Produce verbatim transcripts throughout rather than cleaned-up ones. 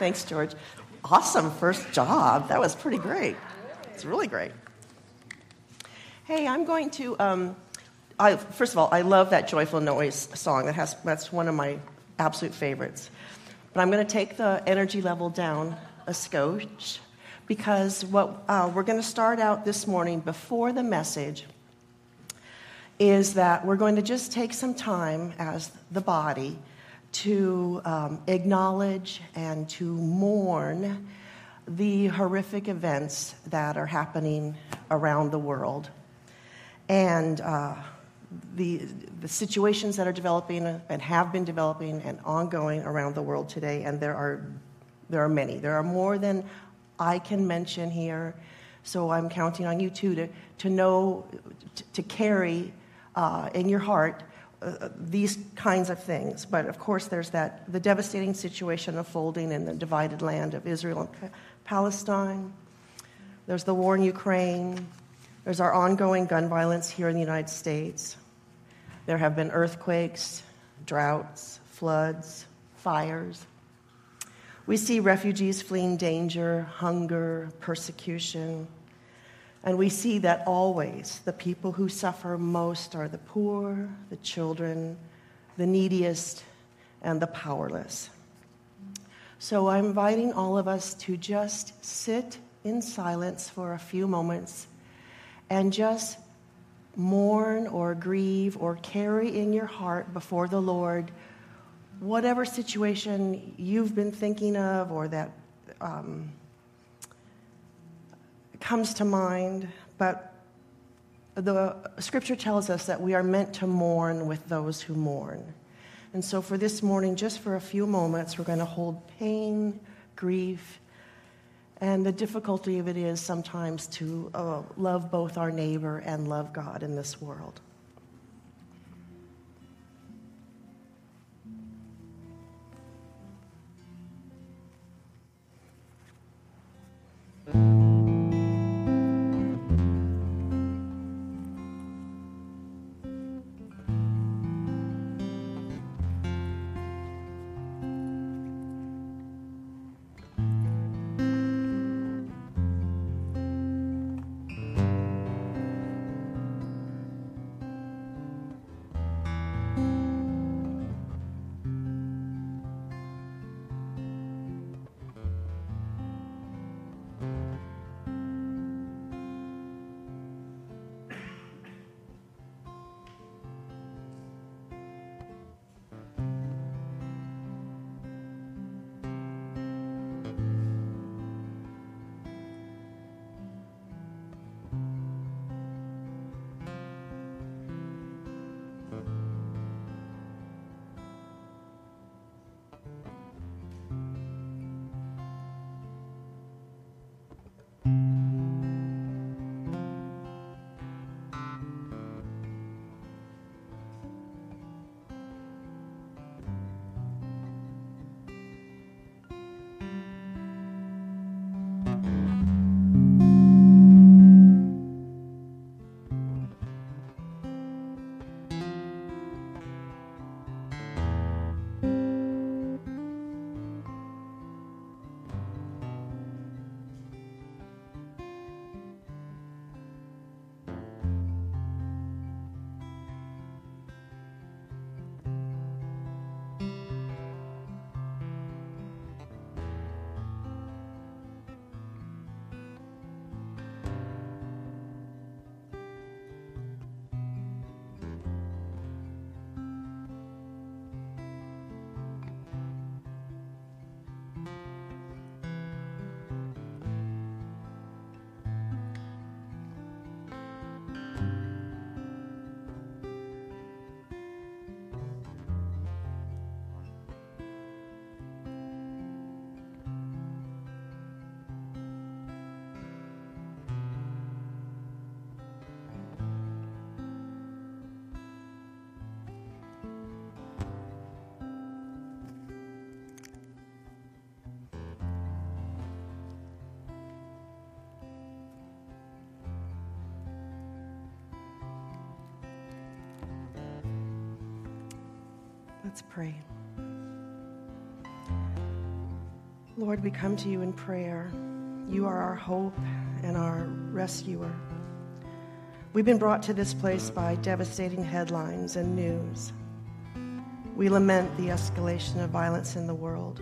Thanks, George. Awesome first job. That was pretty great. It's really great. Hey, I'm going to, um, I, first of all, I love that Joyful Noise song. That has, that's one of my absolute favorites. But I'm going to take the energy level down a scotch, because what uh, we're going to start out this morning before the message is that we're going to just take some time as the body to um, acknowledge and to mourn the horrific events that are happening around the world, and uh, the the situations that are developing and have been developing and ongoing around the world today. And there are there are many. There are more than I can mention here. So I'm counting on you too to to know to, to carry uh, in your heart. Uh, these kinds of things. But of course there's that the devastating situation unfolding in the divided land of Israel and Palestine. There's the war in Ukraine. There's our ongoing gun violence here in the United States. There have been earthquakes, droughts, floods, fires. We see refugees fleeing danger, hunger, persecution. And we see that always the people who suffer most are the poor, the children, the neediest, and the powerless. So I'm inviting all of us to just sit in silence for a few moments and just mourn or grieve or carry in your heart before the Lord whatever situation you've been thinking of or that um comes to mind, but the scripture tells us that we are meant to mourn with those who mourn. And so for this morning, just for a few moments, we're going to hold pain, grief, and the difficulty of it is sometimes to uh, love both our neighbor and love God in this world. Let's pray. Lord, we come to you in prayer. You are our hope and our rescuer. We've been brought to this place by devastating headlines and news. We lament the escalation of violence in the world.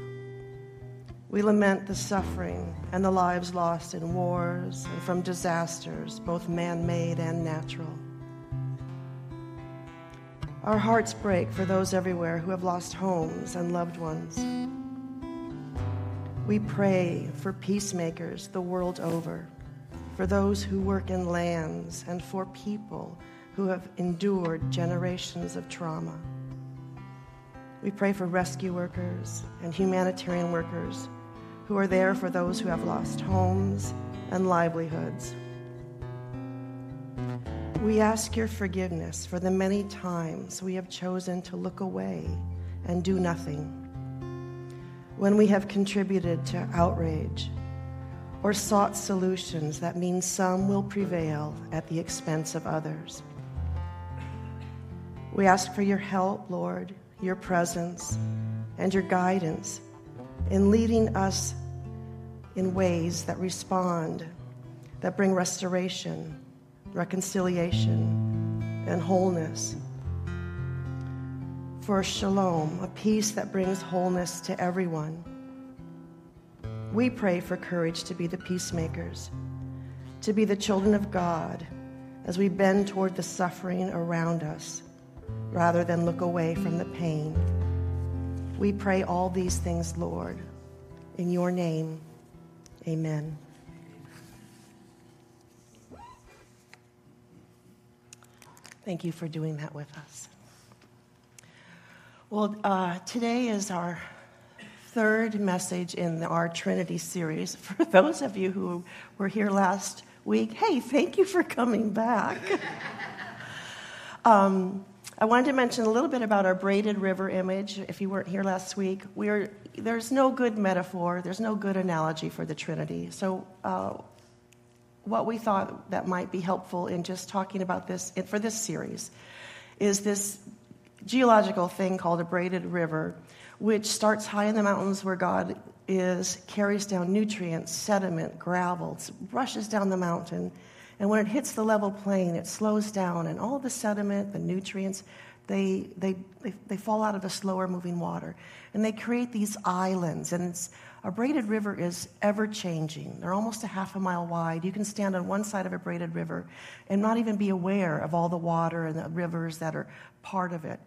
We lament the suffering and the lives lost in wars and from disasters, both man-made and natural. Our hearts break for those everywhere who have lost homes and loved ones. We pray for peacemakers the world over, for those who work in lands, and for people who have endured generations of trauma. We pray for rescue workers and humanitarian workers who are there for those who have lost homes and livelihoods. We ask your forgiveness for the many times we have chosen to look away and do nothing, when we have contributed to outrage or sought solutions that mean some will prevail at the expense of others. We ask for your help, Lord, your presence, and your guidance in leading us in ways that respond, that bring restoration, reconciliation, and wholeness. For shalom, a peace that brings wholeness to everyone. We pray for courage to be the peacemakers, to be the children of God as we bend toward the suffering around us rather than look away from the pain. We pray all these things, Lord, in your name. Amen. Thank you for doing that with us. Well, uh, today is our third message in our Trinity series. For those of you who were here last week, hey, thank you for coming back. um, I wanted to mention a little bit about our braided river image. If you weren't here last week, we're, there's no good metaphor, there's no good analogy for the Trinity. So uh, what we thought that might be helpful in just talking about this, and for this series, is this geological thing called a braided river, which starts high in the mountains where God is, carries down nutrients, sediment, gravel, rushes down the mountain, and when it hits the level plain, it slows down, and all the sediment, the nutrients, they they they, they fall out of the slower moving water, and they create these islands. And it's, a braided river is ever-changing. They're almost a half a mile wide. You can stand on one side of a braided river and not even be aware of all the water and the rivers that are part of it.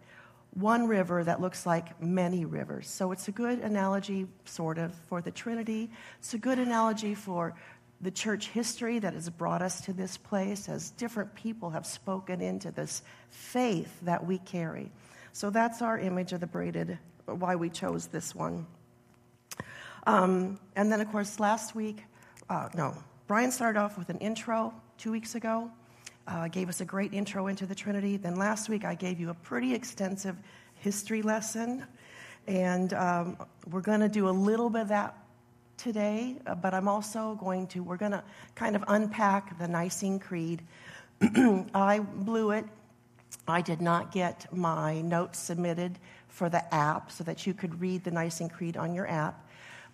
One river that looks like many rivers. So it's a good analogy, sort of, for the Trinity. It's a good analogy for the church history that has brought us to this place as different people have spoken into this faith that we carry. So that's our image of the braided, why we chose this one. Um, and then, of course, last week, uh, no, Brian started off with an intro two weeks ago, uh, gave us a great intro into the Trinity. Then last week, I gave you a pretty extensive history lesson, and um, we're going to do a little bit of that today, uh, but I'm also going to, we're going to kind of unpack the Nicene Creed. I blew it. I did not get my notes submitted for the app so that you could read the Nicene Creed on your app.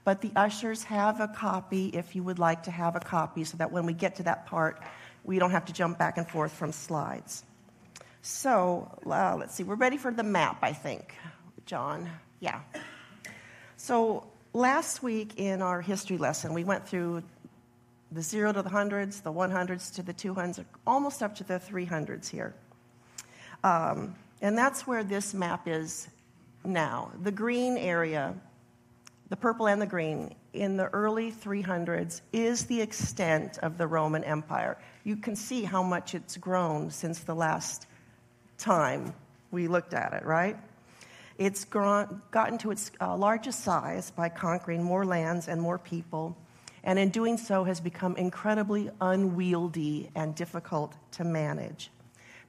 But the ushers have a copy if you would like to have a copy so that when we get to that part, we don't have to jump back and forth from slides. So uh, let's see. We're ready for the map, I think, John. Yeah. So last week in our history lesson, we went through the zero to the hundreds, the one hundreds to the two hundreds, almost up to the three hundreds here. Um, and that's where this map is now. The green area, the purple and the green, in the early three hundreds is the extent of the Roman Empire. You can see how much it's grown since the last time we looked at it, right? It's grown, gotten to its uh, largest size by conquering more lands and more people, and in doing so has become incredibly unwieldy and difficult to manage,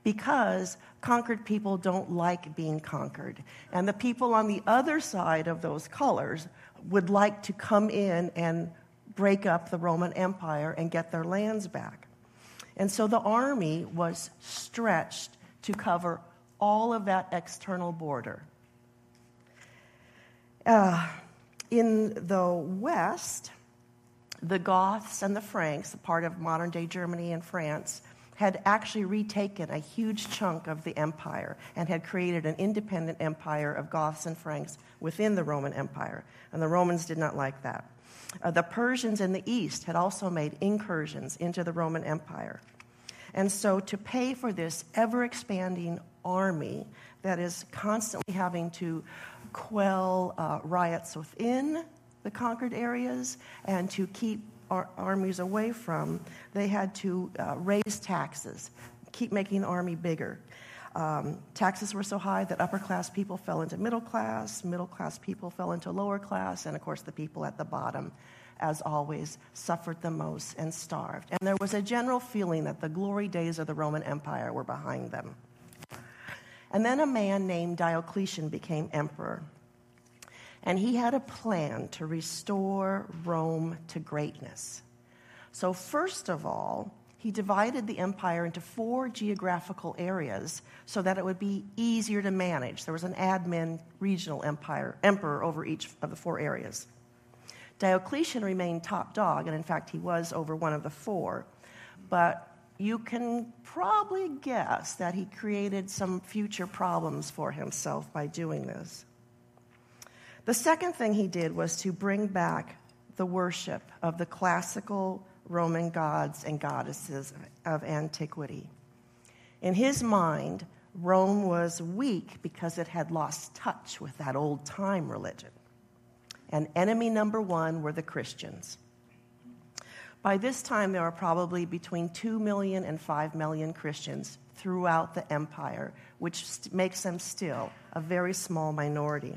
because conquered people don't like being conquered. And the people on the other side of those colors would like to come in and break up the Roman Empire and get their lands back. And so the army was stretched to cover all of that external border. Uh, In the West, the Goths and the Franks, a part of modern-day Germany and France, had actually retaken a huge chunk of the empire and had created an independent empire of Goths and Franks within the Roman Empire, and the Romans did not like that. Uh, the Persians in the East had also made incursions into the Roman Empire. And so to pay for this ever-expanding army that is constantly having to quell uh, riots within the conquered areas and to keep our armies away from, they had to uh, raise taxes, keep making the army bigger. Um, taxes were so high that upper-class people fell into middle class, middle-class people fell into lower class, and, of course, the people at the bottom, as always, suffered the most and starved. And there was a general feeling that the glory days of the Roman Empire were behind them. And then a man named Diocletian became emperor, and he had a plan to restore Rome to greatness. So first of all, he divided the empire into four geographical areas so that it would be easier to manage. There was an admin regional empire, emperor over each of the four areas. Diocletian remained top dog, and in fact, he was over one of the four. But you can probably guess that he created some future problems for himself by doing this. The second thing he did was to bring back the worship of the classical Roman gods and goddesses of antiquity. In his mind, Rome was weak because it had lost touch with that old-time religion. And enemy number one were the Christians. By this time, there are probably between two million and five million Christians throughout the empire, which st- makes them still a very small minority.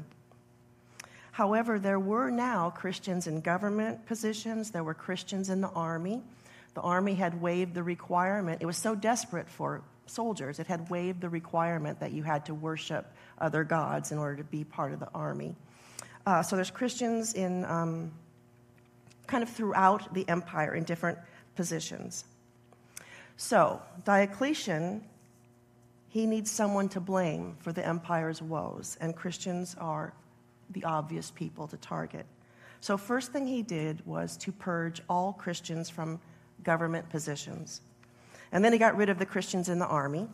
However, there were now Christians in government positions. There were Christians in the army. The army had waived the requirement. It was so desperate for soldiers, it had waived the requirement that you had to worship other gods in order to be part of the army. Uh, so there's Christians in um, kind of throughout the empire in different positions. So Diocletian, he needs someone to blame for the empire's woes, and Christians are the obvious people to target. So first thing he did was to purge all Christians from government positions. And then he got rid of the Christians in the army.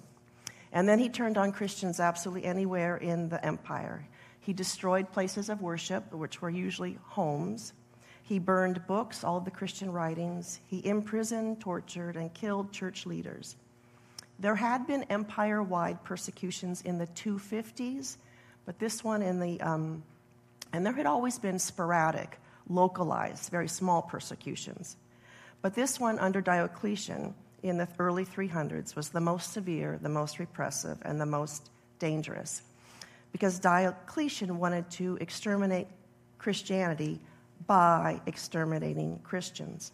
And then he turned on Christians absolutely anywhere in the empire. He destroyed places of worship, which were usually homes. He burned books, all of the Christian writings. He imprisoned, tortured, and killed church leaders. There had been empire-wide persecutions in the two fifties, but this one in the, um, and there had always been sporadic, localized, very small persecutions. But this one under Diocletian in the early three hundreds was the most severe, the most repressive, and the most dangerous, because Diocletian wanted to exterminate Christianity by exterminating Christians.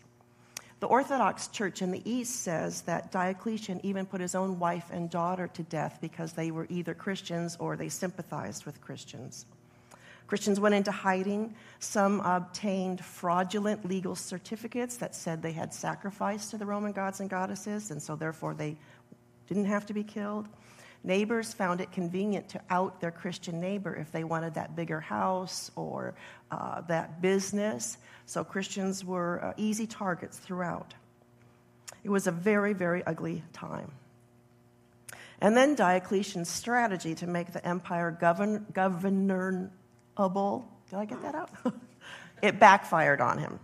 The Orthodox Church in the East says that Diocletian even put his own wife and daughter to death because they were either Christians or they sympathized with Christians. Christians went into hiding. Some obtained fraudulent legal certificates that said they had sacrificed to the Roman gods and goddesses, and so therefore they didn't have to be killed. Neighbors found it convenient to out their Christian neighbor if they wanted that bigger house or uh, that business. So Christians were uh, easy targets throughout. It was a very, very ugly time. And then Diocletian's strategy to make the empire govern- governable, did I get that out? It backfired on him,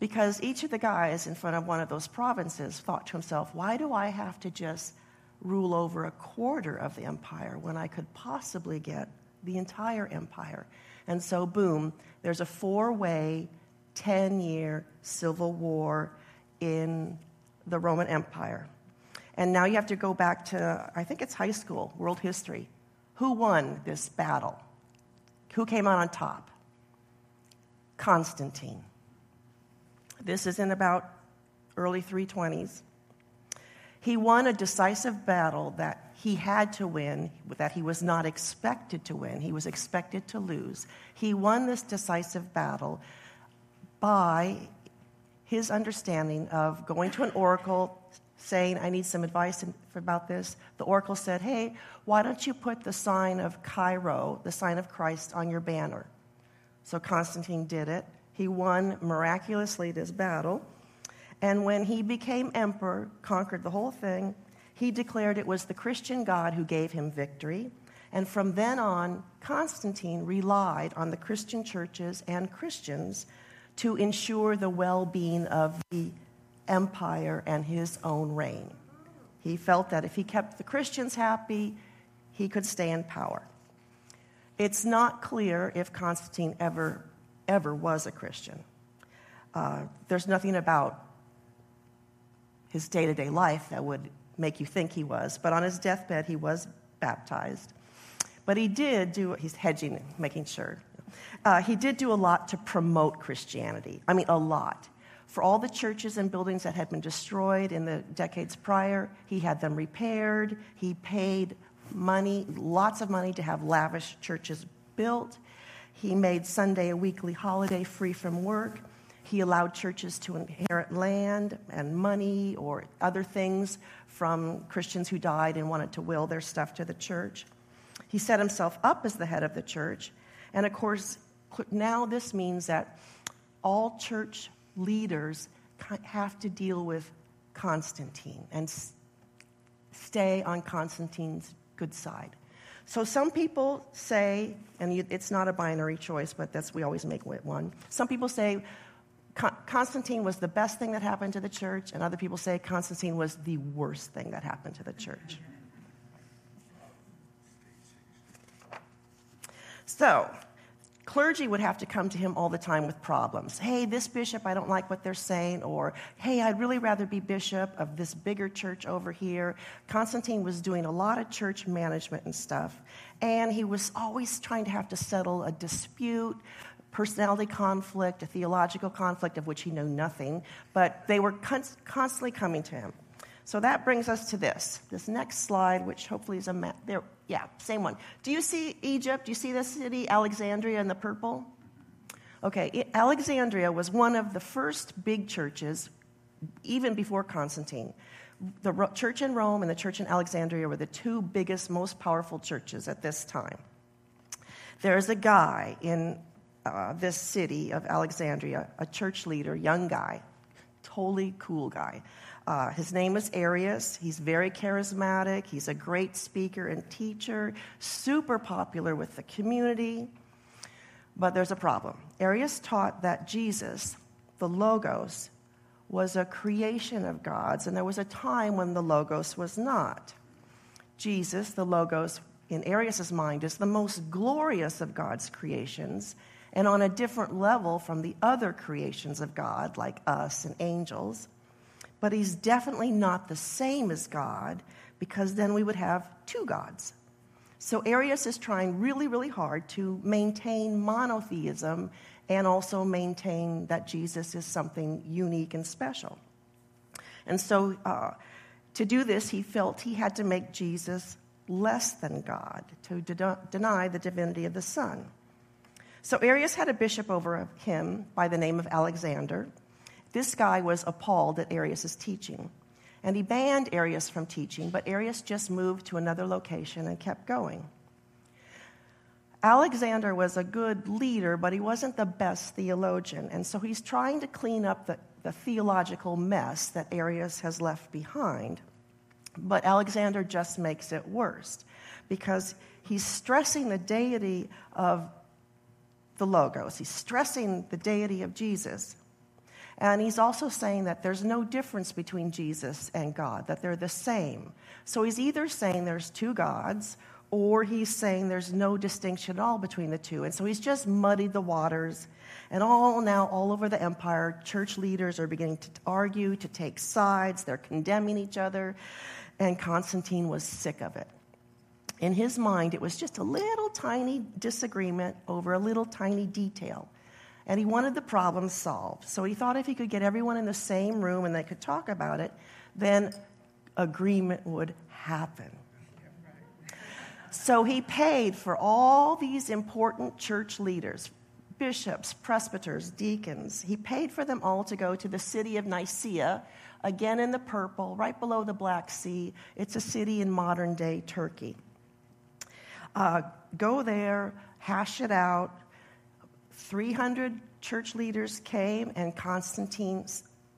because each of the guys in front of one of those provinces thought to himself, why do I have to just rule over a quarter of the empire when I could possibly get the entire empire? And so, boom, there's a four-way, ten-year civil war in the Roman Empire. And now you have to go back to, I think it's high school, world history. Who won this battle? Who came out on top? Constantine. This is in about early three twenties. He won a decisive battle that he had to win, that he was not expected to win. He was expected to lose. He won this decisive battle by his understanding of going to an oracle, saying, I need some advice about this. The oracle said, hey, why don't you put the sign of Chi-Rho, the sign of Christ, on your banner? So Constantine did it. He won miraculously this battle. And when he became emperor, conquered the whole thing, he declared it was the Christian God who gave him victory. And from then on, Constantine relied on the Christian churches and Christians to ensure the well-being of the empire and his own reign. He felt that if he kept the Christians happy, he could stay in power. It's not clear if Constantine ever, ever was a Christian. Uh, there's nothing about his day-to-day life that would make you think he was, but on his deathbed, he was baptized. But he did do, he's hedging, making sure. Uh, he did do a lot to promote Christianity. I mean, a lot. For all the churches and buildings that had been destroyed in the decades prior, he had them repaired. He paid money, lots of money, to have lavish churches built. He made Sunday a weekly holiday free from work. He allowed churches to inherit land and money or other things from Christians who died and wanted to will their stuff to the church. He set himself up as the head of the church. And, of course, now this means that all church leaders have to deal with Constantine and stay on Constantine's good side. So some people say, and it's not a binary choice, but that's we always make one. Some people say Constantine was the best thing that happened to the church, and other people say Constantine was the worst thing that happened to the church. So clergy would have to come to him all the time with problems. Hey, this bishop, I don't like what they're saying, or hey, I'd really rather be bishop of this bigger church over here. Constantine was doing a lot of church management and stuff, and he was always trying to have to settle a dispute, personality conflict, a theological conflict of which he knew nothing, but they were const- constantly coming to him. So that brings us to this, this next slide, which hopefully is a map. There, yeah, same one. Do you see Egypt? Do you see this city, Alexandria, in the purple? Okay, it, Alexandria was one of the first big churches, even before Constantine. The Ro- church in Rome and the church in Alexandria were the two biggest, most powerful churches at this time. There's a guy in uh, this city of Alexandria, a church leader, young guy, totally cool guy. Uh, his name is Arius. He's very charismatic. He's a great speaker and teacher, super popular with the community. But there's a problem. Arius taught that Jesus, the Logos, was a creation of God's, and there was a time when the Logos was not. Jesus, the Logos, in Arius's mind, is the most glorious of God's creations, and on a different level from the other creations of God, like us and angels. But he's definitely not the same as God, because then we would have two gods. So Arius is trying really, really hard to maintain monotheism and also maintain that Jesus is something unique and special. And so uh, to do this, he felt he had to make Jesus less than God, to de- deny the divinity of the Son. So Arius had a bishop over him by the name of Alexander. This guy was appalled at Arius' teaching, and he banned Arius from teaching, but Arius just moved to another location and kept going. Alexander was a good leader, but he wasn't the best theologian, and so he's trying to clean up the, the theological mess that Arius has left behind. But Alexander just makes it worse, because he's stressing the deity of the Logos. He's stressing the deity of Jesus. And he's also saying that there's no difference between Jesus and God, that they're the same. So he's either saying there's two gods, or he's saying there's no distinction at all between the two. And so he's just muddied the waters. And all now, all over the empire, church leaders are beginning to argue, to take sides. They're condemning each other. And Constantine was sick of it. In his mind, it was just a little tiny disagreement over a little tiny detail. And he wanted the problem solved. So he thought if he could get everyone in the same room and they could talk about it, then agreement would happen. So he paid for all these important church leaders, bishops, presbyters, deacons. He paid for them all to go to the city of Nicaea, again in the purple, right below the Black Sea. It's a city in modern-day Turkey. Uh, go there, hash it out. three hundred church leaders came, and Constantine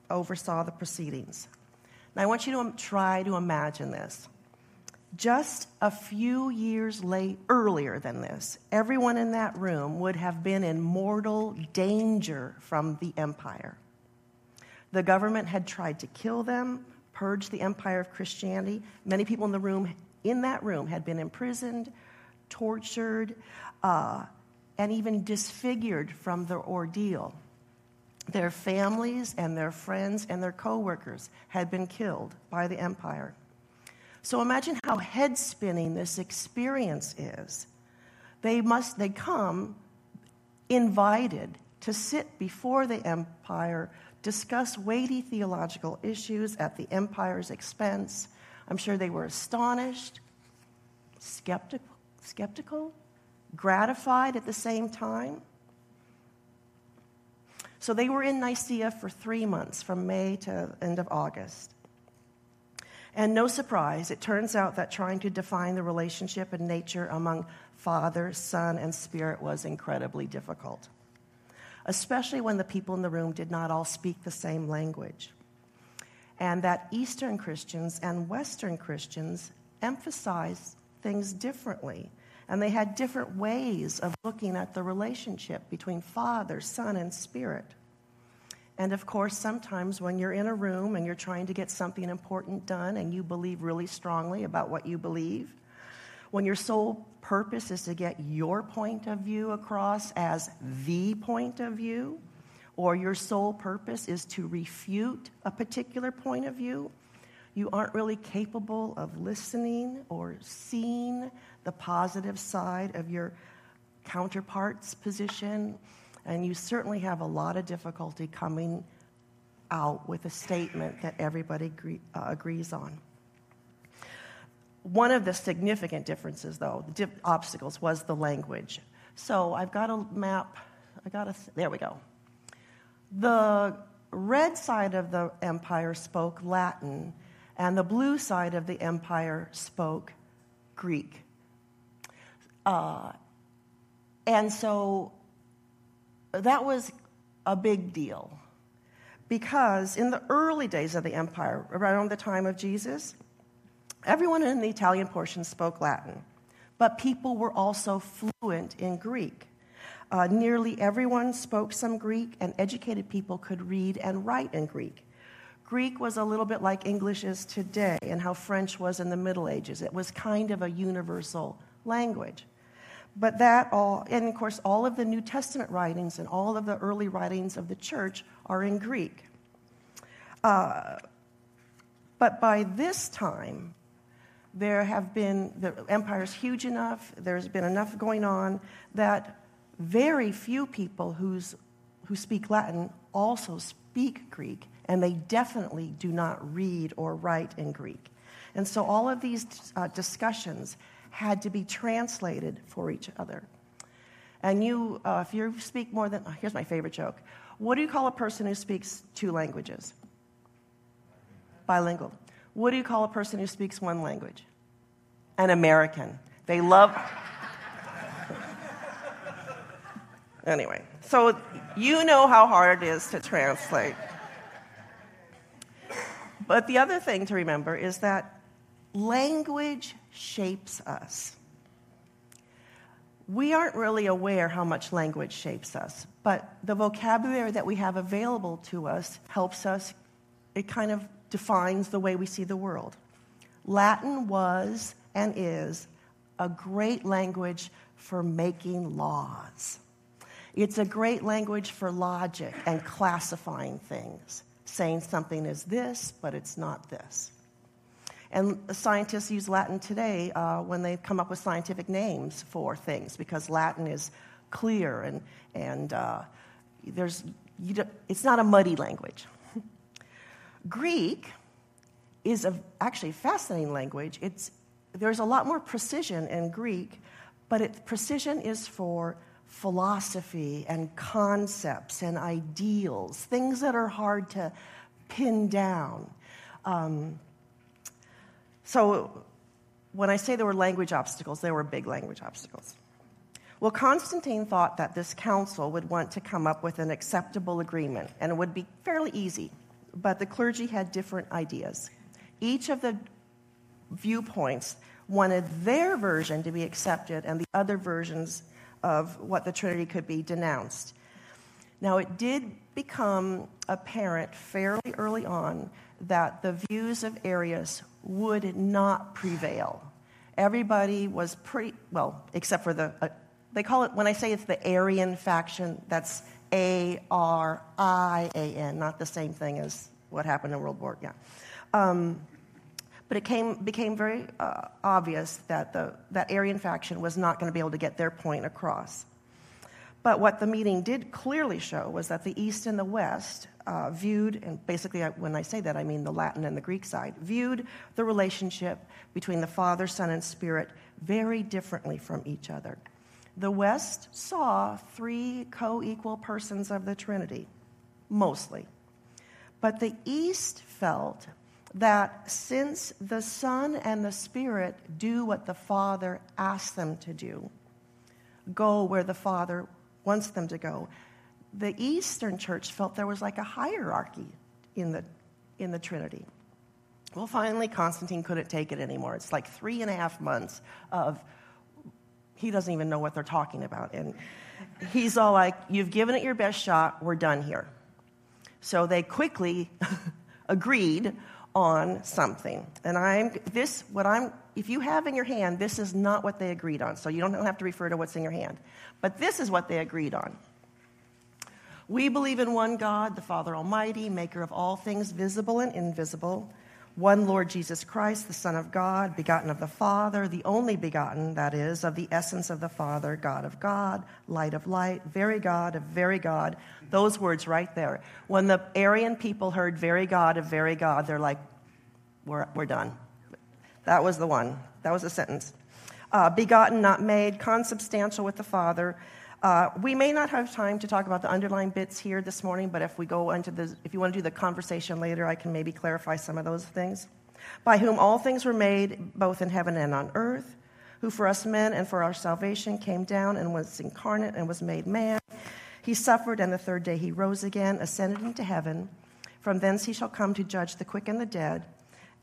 oversaw the proceedings. Now, I want you to try to imagine this. Just a few years late, earlier than this, everyone in that room would have been in mortal danger from the empire. The government had tried to kill them, purge the empire of Christianity. Many people in the room, in that room, had been imprisoned, tortured, uh, and even disfigured from the ordeal. Their families and their friends and their co-workers had been killed by the empire. So imagine how head-spinning this experience is. They must, they come invited to sit before the empire, discuss weighty theological issues at the empire's expense. I'm sure they were astonished, skeptical, skeptical, gratified at the same time. So they were in Nicaea for three months, from May to end of August. And no surprise, it turns out that trying to define the relationship and nature among Father, Son, and Spirit was incredibly difficult, especially when the people in the room did not all speak the same language, and that Eastern Christians and Western Christians emphasized things differently, and they had different ways of looking at the relationship between Father, Son, and Spirit. And, of course, sometimes when you're in a room and you're trying to get something important done and you believe really strongly about what you believe, when your sole purpose is to get your point of view across as the point of view, or your sole purpose is to refute a particular point of view, you aren't really capable of listening or seeing the positive side of your counterpart's position. And you certainly have a lot of difficulty coming out with a statement that everybody agree, uh, agrees on. One of the significant differences, though, the dip- obstacles, was the language. So I've got a map. I got a there we go. The red side of the empire spoke Latin, and the blue side of the empire spoke Greek. Uh, and so that was a big deal, because in the early days of the empire, around the time of Jesus, everyone in the Italian portion spoke Latin, but people were also fluent in Greek. Uh, nearly everyone spoke some Greek, and educated people could read and write in Greek. Greek was a little bit like English is today and how French was in the Middle Ages. It was kind of a universal language. But that all, and of course, all of the New Testament writings and all of the early writings of the church are in Greek. Uh, but by this time, there have been, the empire's huge enough, there's been enough going on that very few people who's, who speak Latin also speak Greek, and they definitely do not read or write in Greek. And so all of these uh, discussions had to be translated for each other. And you, uh, if you speak more than, oh, here's my favorite joke. What do you call a person who speaks two languages? Bilingual. What do you call a person who speaks one language? An American. They love... Anyway, so you know how hard it is to translate. But the other thing to remember is that language shapes us. We aren't really aware how much language shapes us, but the vocabulary that we have available to us helps us, it kind of defines the way we see the world. Latin was and is a great language for making laws. It's a great language for logic and classifying things, saying something is this, but it's not this. And scientists use Latin today uh, when they come up with scientific names for things, because Latin is clear and and uh, there's you do, it's not a muddy language. Greek is a actually fascinating language. It's there's a lot more precision in Greek, but it, precision is for philosophy and concepts and ideals, things that are hard to pin down. Um, So when I say there were language obstacles, there were big language obstacles. Well, Constantine thought that this council would want to come up with an acceptable agreement, and it would be fairly easy, but the clergy had different ideas. Each of the viewpoints wanted their version to be accepted and the other versions of what the Trinity could be denounced. Now, it did become apparent fairly early on that the views of Arius would not prevail. Everybody was pretty, well, except for the, uh, they call it, when I say it's the Arian faction, that's A R I A N, not the same thing as what happened in World War, yeah. Um, but it came, became very uh, obvious that the that Arian faction was not going to be able to get their point across. But what the meeting did clearly show was that the East and the West uh, viewed, and basically when I say that I mean the Latin and the Greek side, viewed the relationship between the Father, Son, and Spirit very differently from each other. The West saw three co-equal persons of the Trinity, mostly. But the East felt that since the Son and the Spirit do what the Father asked them to do, go where the Father wants them to go. The Eastern Church felt there was like a hierarchy in the in the Trinity. Well, finally, Constantine couldn't take it anymore. It's like three and a half months of he doesn't even know what they're talking about. And he's all like, you've given it your best shot, we're done here. So they quickly agreed on something. And I'm this what I'm if you have in your hand, this is not what they agreed on, so you don't have to refer to what's in your hand. But this is what they agreed on. We believe in one God, the Father Almighty, maker of all things visible and invisible, one Lord Jesus Christ, the Son of God, begotten of the Father, the only begotten, that is, of the essence of the Father, God of God, light of light, very God of very God. Those words right there. When the Arian people heard very God of very God, they're like, we're, we're done. That was the one. That was the sentence. Uh, begotten, not made, consubstantial with the Father. Uh, we may not have time to talk about the underlying bits here this morning, but if we go into the, if you want to do the conversation later, I can maybe clarify some of those things. By whom all things were made, both in heaven and on earth, who for us men and for our salvation came down and was incarnate and was made man. He suffered, and the third day he rose again, ascended into heaven. From thence he shall come to judge the quick and the dead,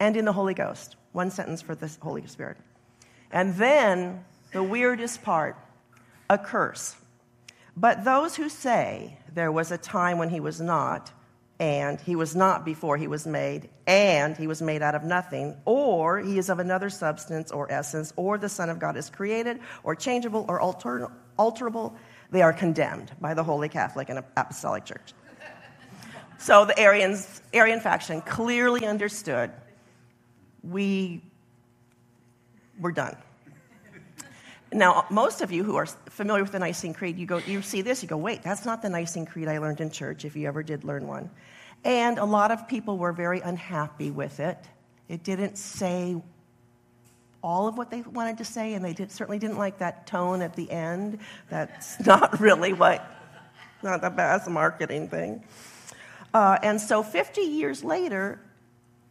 and in the Holy Ghost. One sentence for the Holy Spirit. And then, the weirdest part, a curse. But those who say there was a time when he was not, and he was not before he was made, and he was made out of nothing, or he is of another substance or essence, or the Son of God is created, or changeable, or alter- alterable, they are condemned by the Holy Catholic and Apostolic Church. So the Arians, Arian faction clearly understood we were done. Now, most of you who are familiar with the Nicene Creed, you go, you see this, you go, wait, that's not the Nicene Creed I learned in church, if you ever did learn one. And a lot of people were very unhappy with it. It didn't say all of what they wanted to say, and they did, certainly didn't like that tone at the end. That's not really what, not the best marketing thing. Uh, and so fifty years later,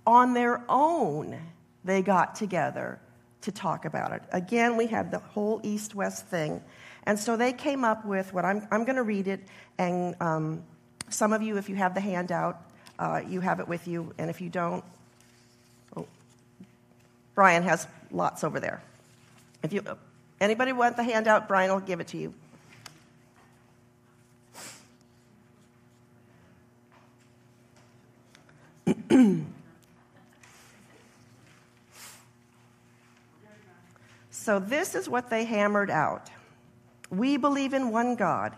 on their own, they got together to talk about it. Again, we had the whole East-West thing. And so they came up with what I'm, I'm going to read it, and um, some of you, if you have the handout, uh, you have it with you, and if you don't, oh, Brian has lots over there. If you anybody want the handout, Brian will give it to you. So this is what they hammered out. We believe in one God,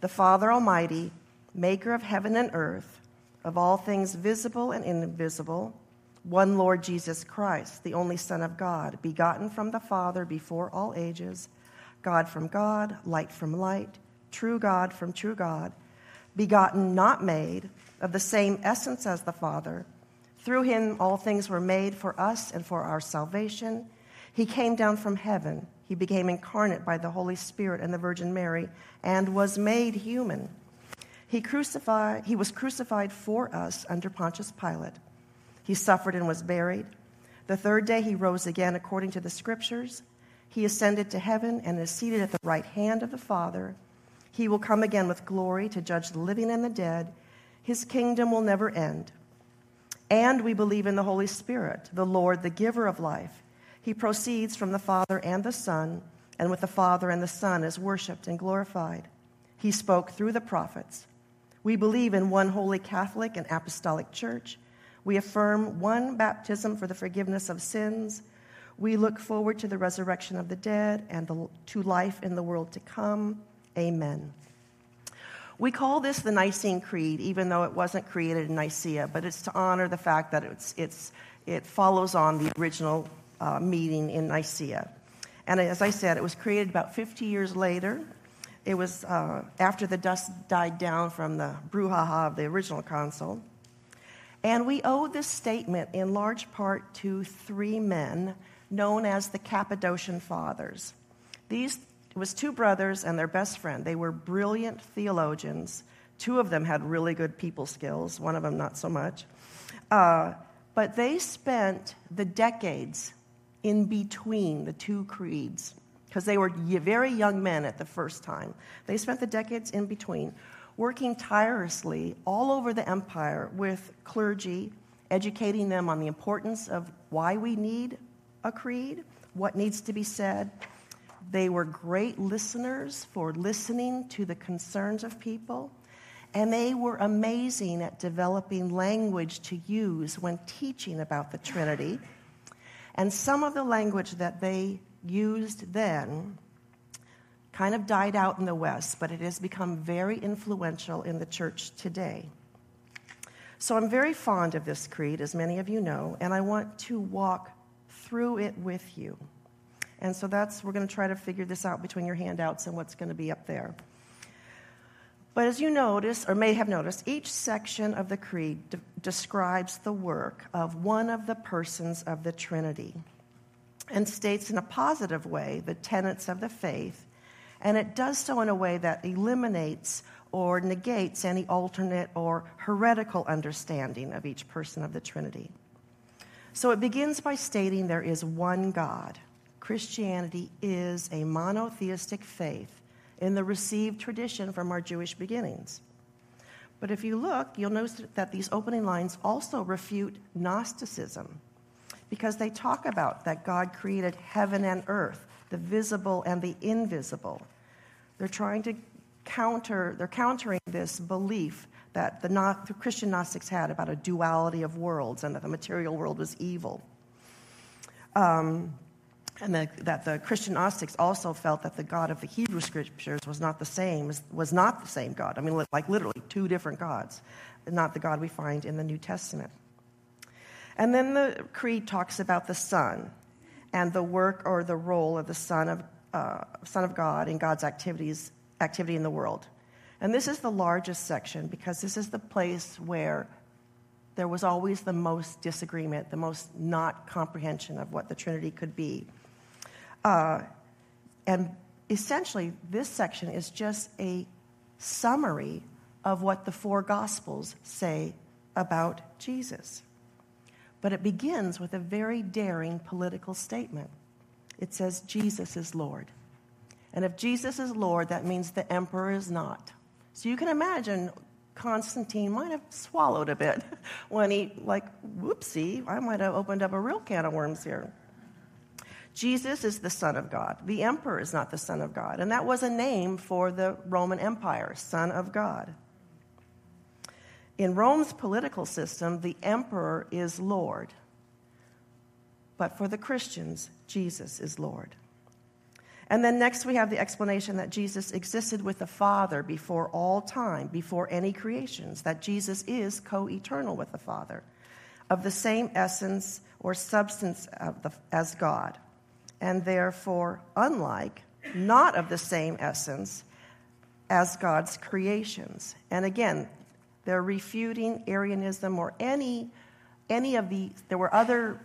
the Father Almighty, maker of heaven and earth, of all things visible and invisible, one Lord Jesus Christ, the only Son of God, begotten from the Father before all ages, God from God, light from light, true God from true God, begotten, not made, of the same essence as the Father. Through him all things were made for us and for our salvation. He came down from heaven. He became incarnate by the Holy Spirit and the Virgin Mary and was made human. He crucified, he was crucified for us under Pontius Pilate. He suffered and was buried. The third day he rose again according to the Scriptures. He ascended to heaven and is seated at the right hand of the Father. He will come again with glory to judge the living and the dead. His kingdom will never end. And we believe in the Holy Spirit, the Lord, the giver of life. He proceeds from the Father and the Son, and with the Father and the Son is worshiped and glorified. He spoke through the prophets. We believe in one holy Catholic and apostolic church. We affirm one baptism for the forgiveness of sins. We look forward to the resurrection of the dead and the, to life in the world to come. Amen. We call this the Nicene Creed, even though it wasn't created in Nicaea, but it's to honor the fact that it's, it's, it follows on the original uh, meeting in Nicaea. And as I said, it was created about fifty years later. It was uh, after the dust died down from the brouhaha of the original council. And we owe this statement in large part to three men known as the Cappadocian Fathers. These It was two brothers and their best friend. They were brilliant theologians. Two of them had really good people skills. One of them not so much. Uh, but they spent the decades in between the two creeds because they were very young men at the first time. They spent the decades in between working tirelessly all over the empire with clergy, educating them on the importance of why we need a creed, what needs to be said. They were great listeners for listening to the concerns of people, and they were amazing at developing language to use when teaching about the Trinity. And some of the language that they used then kind of died out in the West, but it has become very influential in the church today. So I'm very fond of this creed, as many of you know, and I want to walk through it with you. And so that's, we're going to try to figure this out between your handouts and what's going to be up there. But as you notice, or may have noticed, each section of the creed de- describes the work of one of the persons of the Trinity and states in a positive way the tenets of the faith, and it does so in a way that eliminates or negates any alternate or heretical understanding of each person of the Trinity. So it begins by stating there is one God. Christianity is a monotheistic faith in the received tradition from our Jewish beginnings. But if you look, you'll notice that these opening lines also refute Gnosticism because they talk about that God created heaven and earth, the visible and the invisible. They're trying to counter, they're countering this belief that the, the Christian Gnostics had about a duality of worlds and that the material world was evil. Um... And the, that the Christian Gnostics also felt that the God of the Hebrew Scriptures was not the same, was not the same God. I mean, like literally two different gods, not the God we find in the New Testament. And then the creed talks about the Son and the work or the role of the Son of uh, Son of God in God's activities activity in the world. And this is the largest section because this is the place where there was always the most disagreement, the most not comprehension of what the Trinity could be. Uh, and essentially, this section is just a summary of what the four Gospels say about Jesus. But it begins with a very daring political statement. It says, Jesus is Lord. And if Jesus is Lord, that means the emperor is not. So you can imagine Constantine might have swallowed a bit when he, like, whoopsie, I might have opened up a real can of worms here. Jesus is the Son of God. The emperor is not the Son of God. And that was a name for the Roman Empire, Son of God. In Rome's political system, the emperor is Lord. But for the Christians, Jesus is Lord. And then next we have the explanation that Jesus existed with the Father before all time, before any creations, that Jesus is co-eternal with the Father, of the same essence or substance of the, as God. And therefore, unlike, not of the same essence as God's creations. And again, they're refuting Arianism or any, any of the, there were other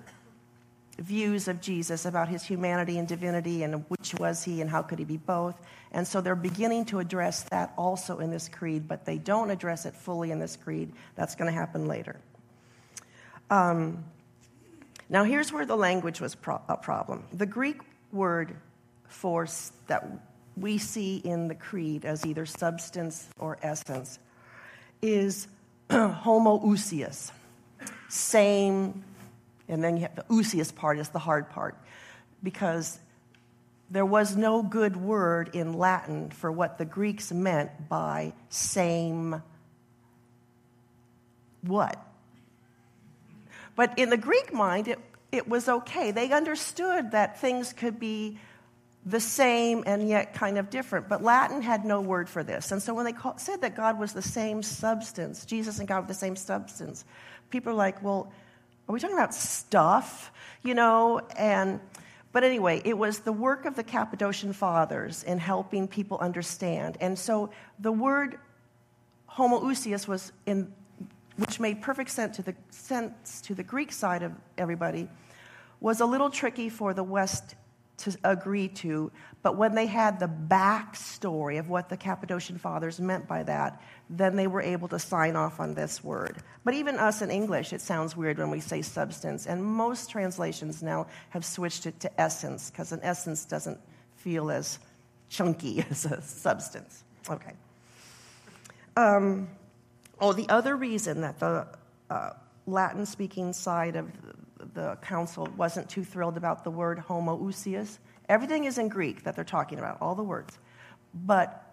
views of Jesus about his humanity and divinity and which was he and how could he be both. And so they're beginning to address that also in this creed, but they don't address it fully in this creed. That's going to happen later. Um, now here's where the language was pro- a problem. The Greek word force that we see in the creed as either substance or essence is homoousios, same, and then you have the ousios part is the hard part, because there was no good word in Latin for what the Greeks meant by same what? But in the Greek mind, it, it was okay. They understood that things could be the same and yet kind of different. But Latin had no word for this. And so when they call, said that God was the same substance, Jesus and God were the same substance, people are like, well, are we talking about stuff? You know, and... But anyway, it was the work of the Cappadocian Fathers in helping people understand. And so the word homoousios was in, which made perfect sense to the sense to the Greek side of everybody, was a little tricky for the West to agree to. But when they had the backstory of what the Cappadocian Fathers meant by that, then they were able to sign off on this word. But even us in English, it sounds weird when we say substance, and most translations now have switched it to essence, because an essence doesn't feel as chunky as a substance. Okay. Um, oh, the other reason that the uh, Latin-speaking side of the council wasn't too thrilled about the word homoousios. Everything is in Greek that they're talking about, all the words. But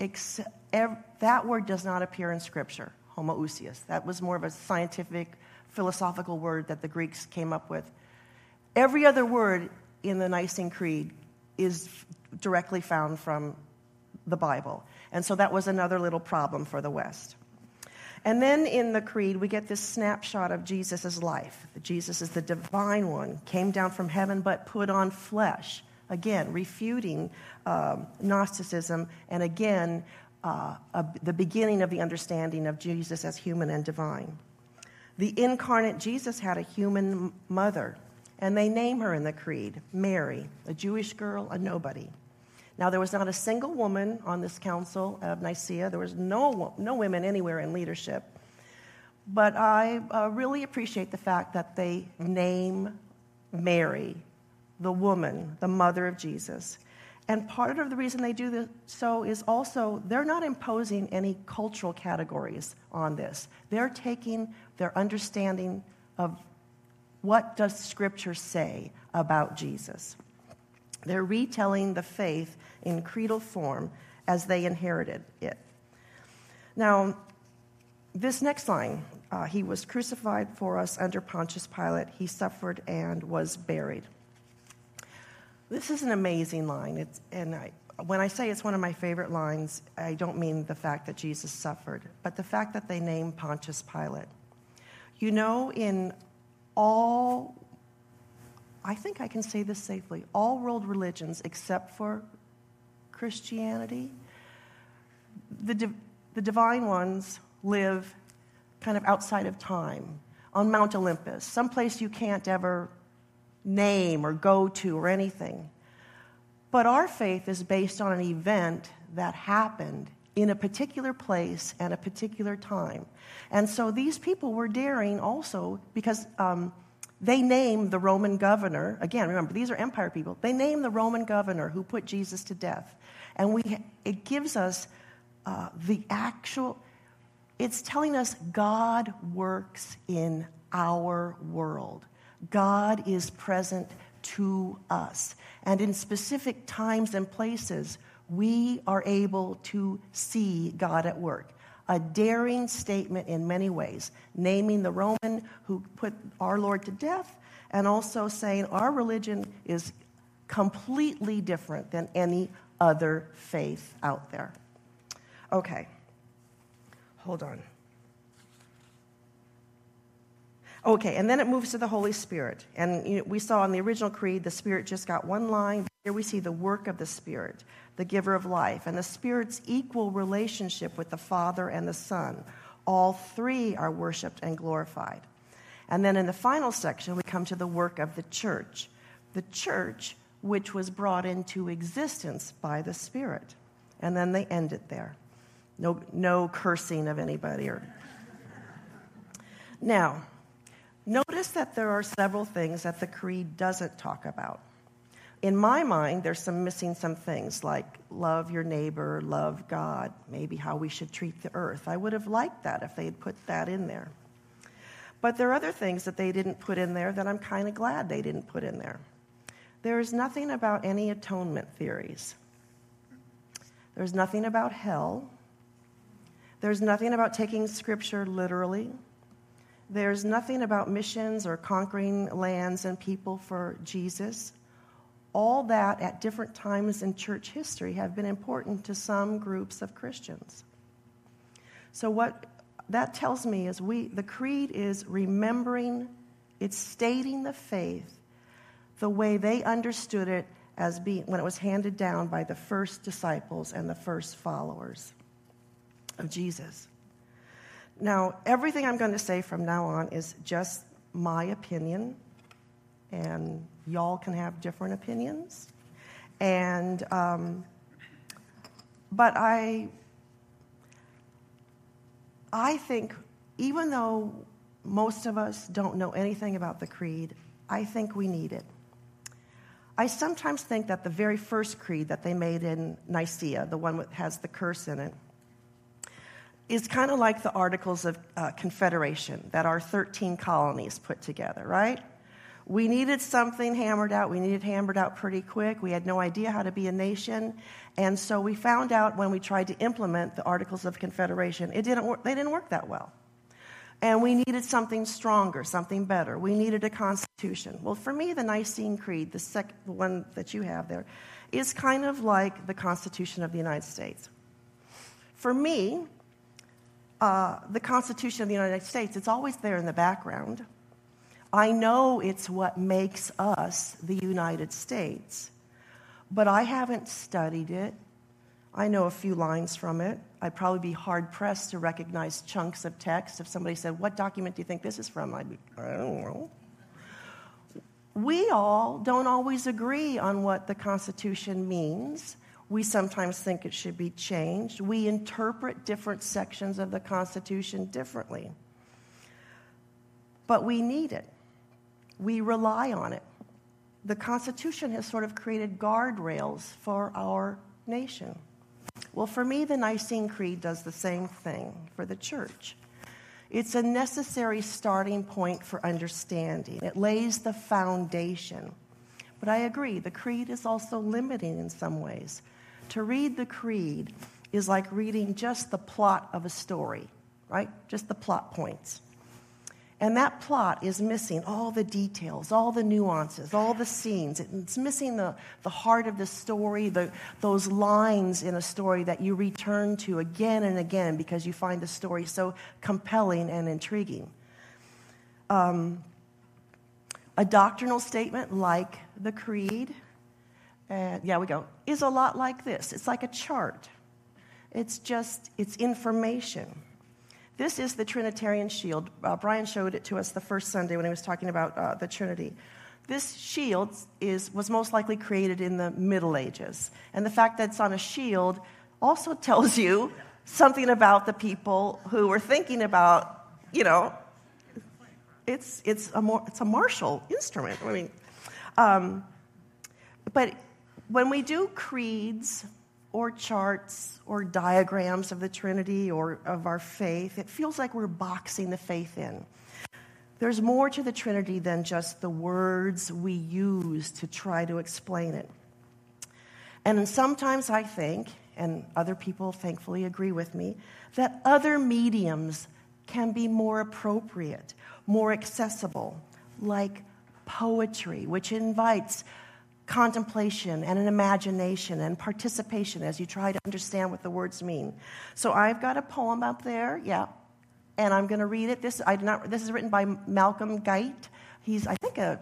ex- ev- that word does not appear in Scripture, homoousios. That was more of a scientific, philosophical word that the Greeks came up with. Every other word in the Nicene Creed is f- directly found from the Bible. And so that was another little problem for the West. And then in the creed, we get this snapshot of Jesus' life. Jesus is the divine one, came down from heaven, but put on flesh. Again, refuting um, Gnosticism, and again, uh, a, the beginning of the understanding of Jesus as human and divine. The incarnate Jesus had a human mother, and they name her in the creed, Mary, a Jewish girl, a nobody. Now, there was not a single woman on this council of Nicaea. There was no no women anywhere in leadership. But I uh, really appreciate the fact that they name Mary, the woman, the mother of Jesus. And part of the reason they do this so is also they're not imposing any cultural categories on this. They're taking their understanding of what does Scripture say about Jesus. They're retelling the faith in creedal form as they inherited it. Now, this next line, uh, he was crucified for us under Pontius Pilate. He suffered and was buried. This is an amazing line. It's, and I, when I say it's one of my favorite lines, I don't mean the fact that Jesus suffered, but the fact that they named Pontius Pilate. You know, in all... I think I can say this safely. All world religions, except for Christianity, the di- the divine ones live kind of outside of time, on Mount Olympus, someplace you can't ever name or go to or anything. But our faith is based on an event that happened in a particular place and a particular time. And so these people were daring also because... Um, They named the Roman governor, again, remember, these are empire people. They named the Roman governor who put Jesus to death. And we, it gives us uh, the actual, it's telling us God works in our world. God is present to us. And in specific times and places, we are able to see God at work. A daring statement in many ways, naming the Roman who put our Lord to death and also saying our religion is completely different than any other faith out there. Okay, hold on. Okay, and then it moves to the Holy Spirit. And you know, we saw in the original creed, the Spirit just got one line. Here we see the work of the Spirit, the giver of life, and the Spirit's equal relationship with the Father and the Son. All three are worshipped and glorified. And then in the final section, we come to the work of the church, the church which was brought into existence by the Spirit. And then they end it there. No, no cursing of anybody. Or... Now, notice that there are several things that the Creed doesn't talk about. in my mind, there's some missing some things like love your neighbor, love God, maybe how we should treat the earth. I would have liked that if they had put that in there. But there are other things that they didn't put in there that I'm kind of glad they didn't put in there. There is nothing about any atonement theories. There's nothing about hell. There's nothing about taking Scripture literally. There's nothing about missions or conquering lands and people for Jesus. All that at different times in church history have been important to some groups of Christians. So what that tells me is we the creed is remembering, it's stating the faith the way they understood it as being when it was handed down by the first disciples and the first followers of Jesus. Now, everything I'm going to say from now on is just my opinion, and y'all can have different opinions. And um, but I I think even though most of us don't know anything about the creed, I think we need it. I sometimes think that the very first creed that they made in Nicaea, the one that has the curse in it, is kind of like the Articles of uh, Confederation that our thirteen colonies put together, right? We needed something hammered out. We needed hammered out pretty quick. We had no idea how to be a nation. And so we found out when we tried to implement the Articles of Confederation, it didn't work, they didn't work that well. And we needed something stronger, something better. We needed a constitution. Well, for me, the Nicene Creed, the, sec- the one that you have there, is kind of like the Constitution of the United States. For me, uh, the Constitution of the United States, it's always there in the background. I know it's what makes us the United States, but I haven't studied it. I know a few lines from it. I'd probably be hard-pressed to recognize chunks of text. If somebody said, what document do you think this is from? I'd be, I don't know. We all don't always agree on what the Constitution means. We sometimes think it should be changed. We interpret different sections of the Constitution differently. But we need it. We rely on it. The Constitution has sort of created guardrails for our nation. Well, for me, the Nicene Creed does the same thing for the church. It's a necessary starting point for understanding. It lays the foundation. But I agree, the creed is also limiting in some ways. To read the creed is like reading just the plot of a story, right? Just the plot points. And that plot is missing all the details, all the nuances, all the scenes. It's missing the, the heart of the story, the, those lines in a story that you return to again and again because you find the story so compelling and intriguing. Um, a doctrinal statement like the creed, uh, yeah, we go, is a lot like this. It's like a chart. It's just, it's information. This is the Trinitarian shield. Uh, Brian showed it to us the first Sunday when he was talking about uh, the Trinity. This shield is was most likely created in the Middle Ages. And the fact that it's on a shield also tells you something about the people who were thinking about, you know, it's it's a more, it's a martial instrument. I mean, um, but when we do creeds or charts, or diagrams of the Trinity, or of our faith, it feels like we're boxing the faith in. There's more to the Trinity than just the words we use to try to explain it. And sometimes I think, and other people thankfully agree with me, that other mediums can be more appropriate, more accessible, like poetry, which invites contemplation and an imagination and participation as you try to understand what the words mean. So I've got a poem up there, yeah, and I'm going to read it. This I did not. This is written by Malcolm Geit. He's, I think, a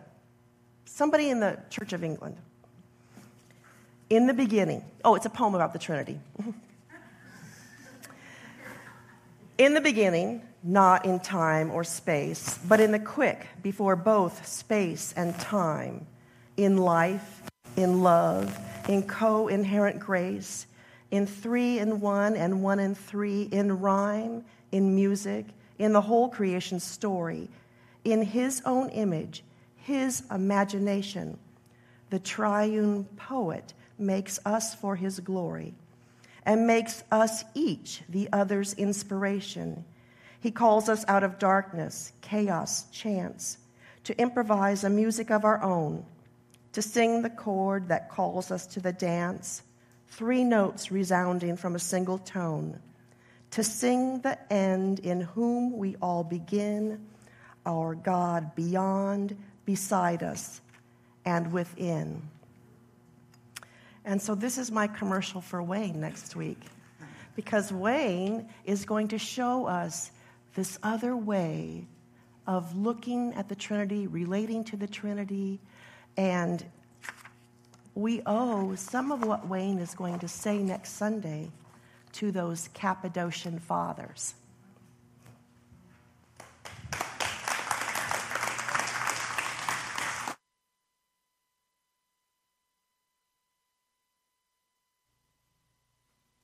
somebody in the Church of England. In the beginning, oh, it's a poem about the Trinity. In the beginning, not in time or space, but in the quick before both space and time. In life, in love, in co-inherent grace, in three in one and one in three, in rhyme, in music, in the whole creation story, in his own image, his imagination, the triune poet, makes us for his glory and makes us each the other's inspiration. He calls us out of darkness, chaos, chance, to improvise a music of our own, to sing the chord that calls us to the dance, three notes resounding from a single tone, to sing the end in whom we all begin, our God beyond, beside us, and within. And so this is my commercial for Wayne next week, because Wayne is going to show us this other way of looking at the Trinity, relating to the Trinity, and we owe some of what Wayne is going to say next Sunday to those Cappadocian Fathers.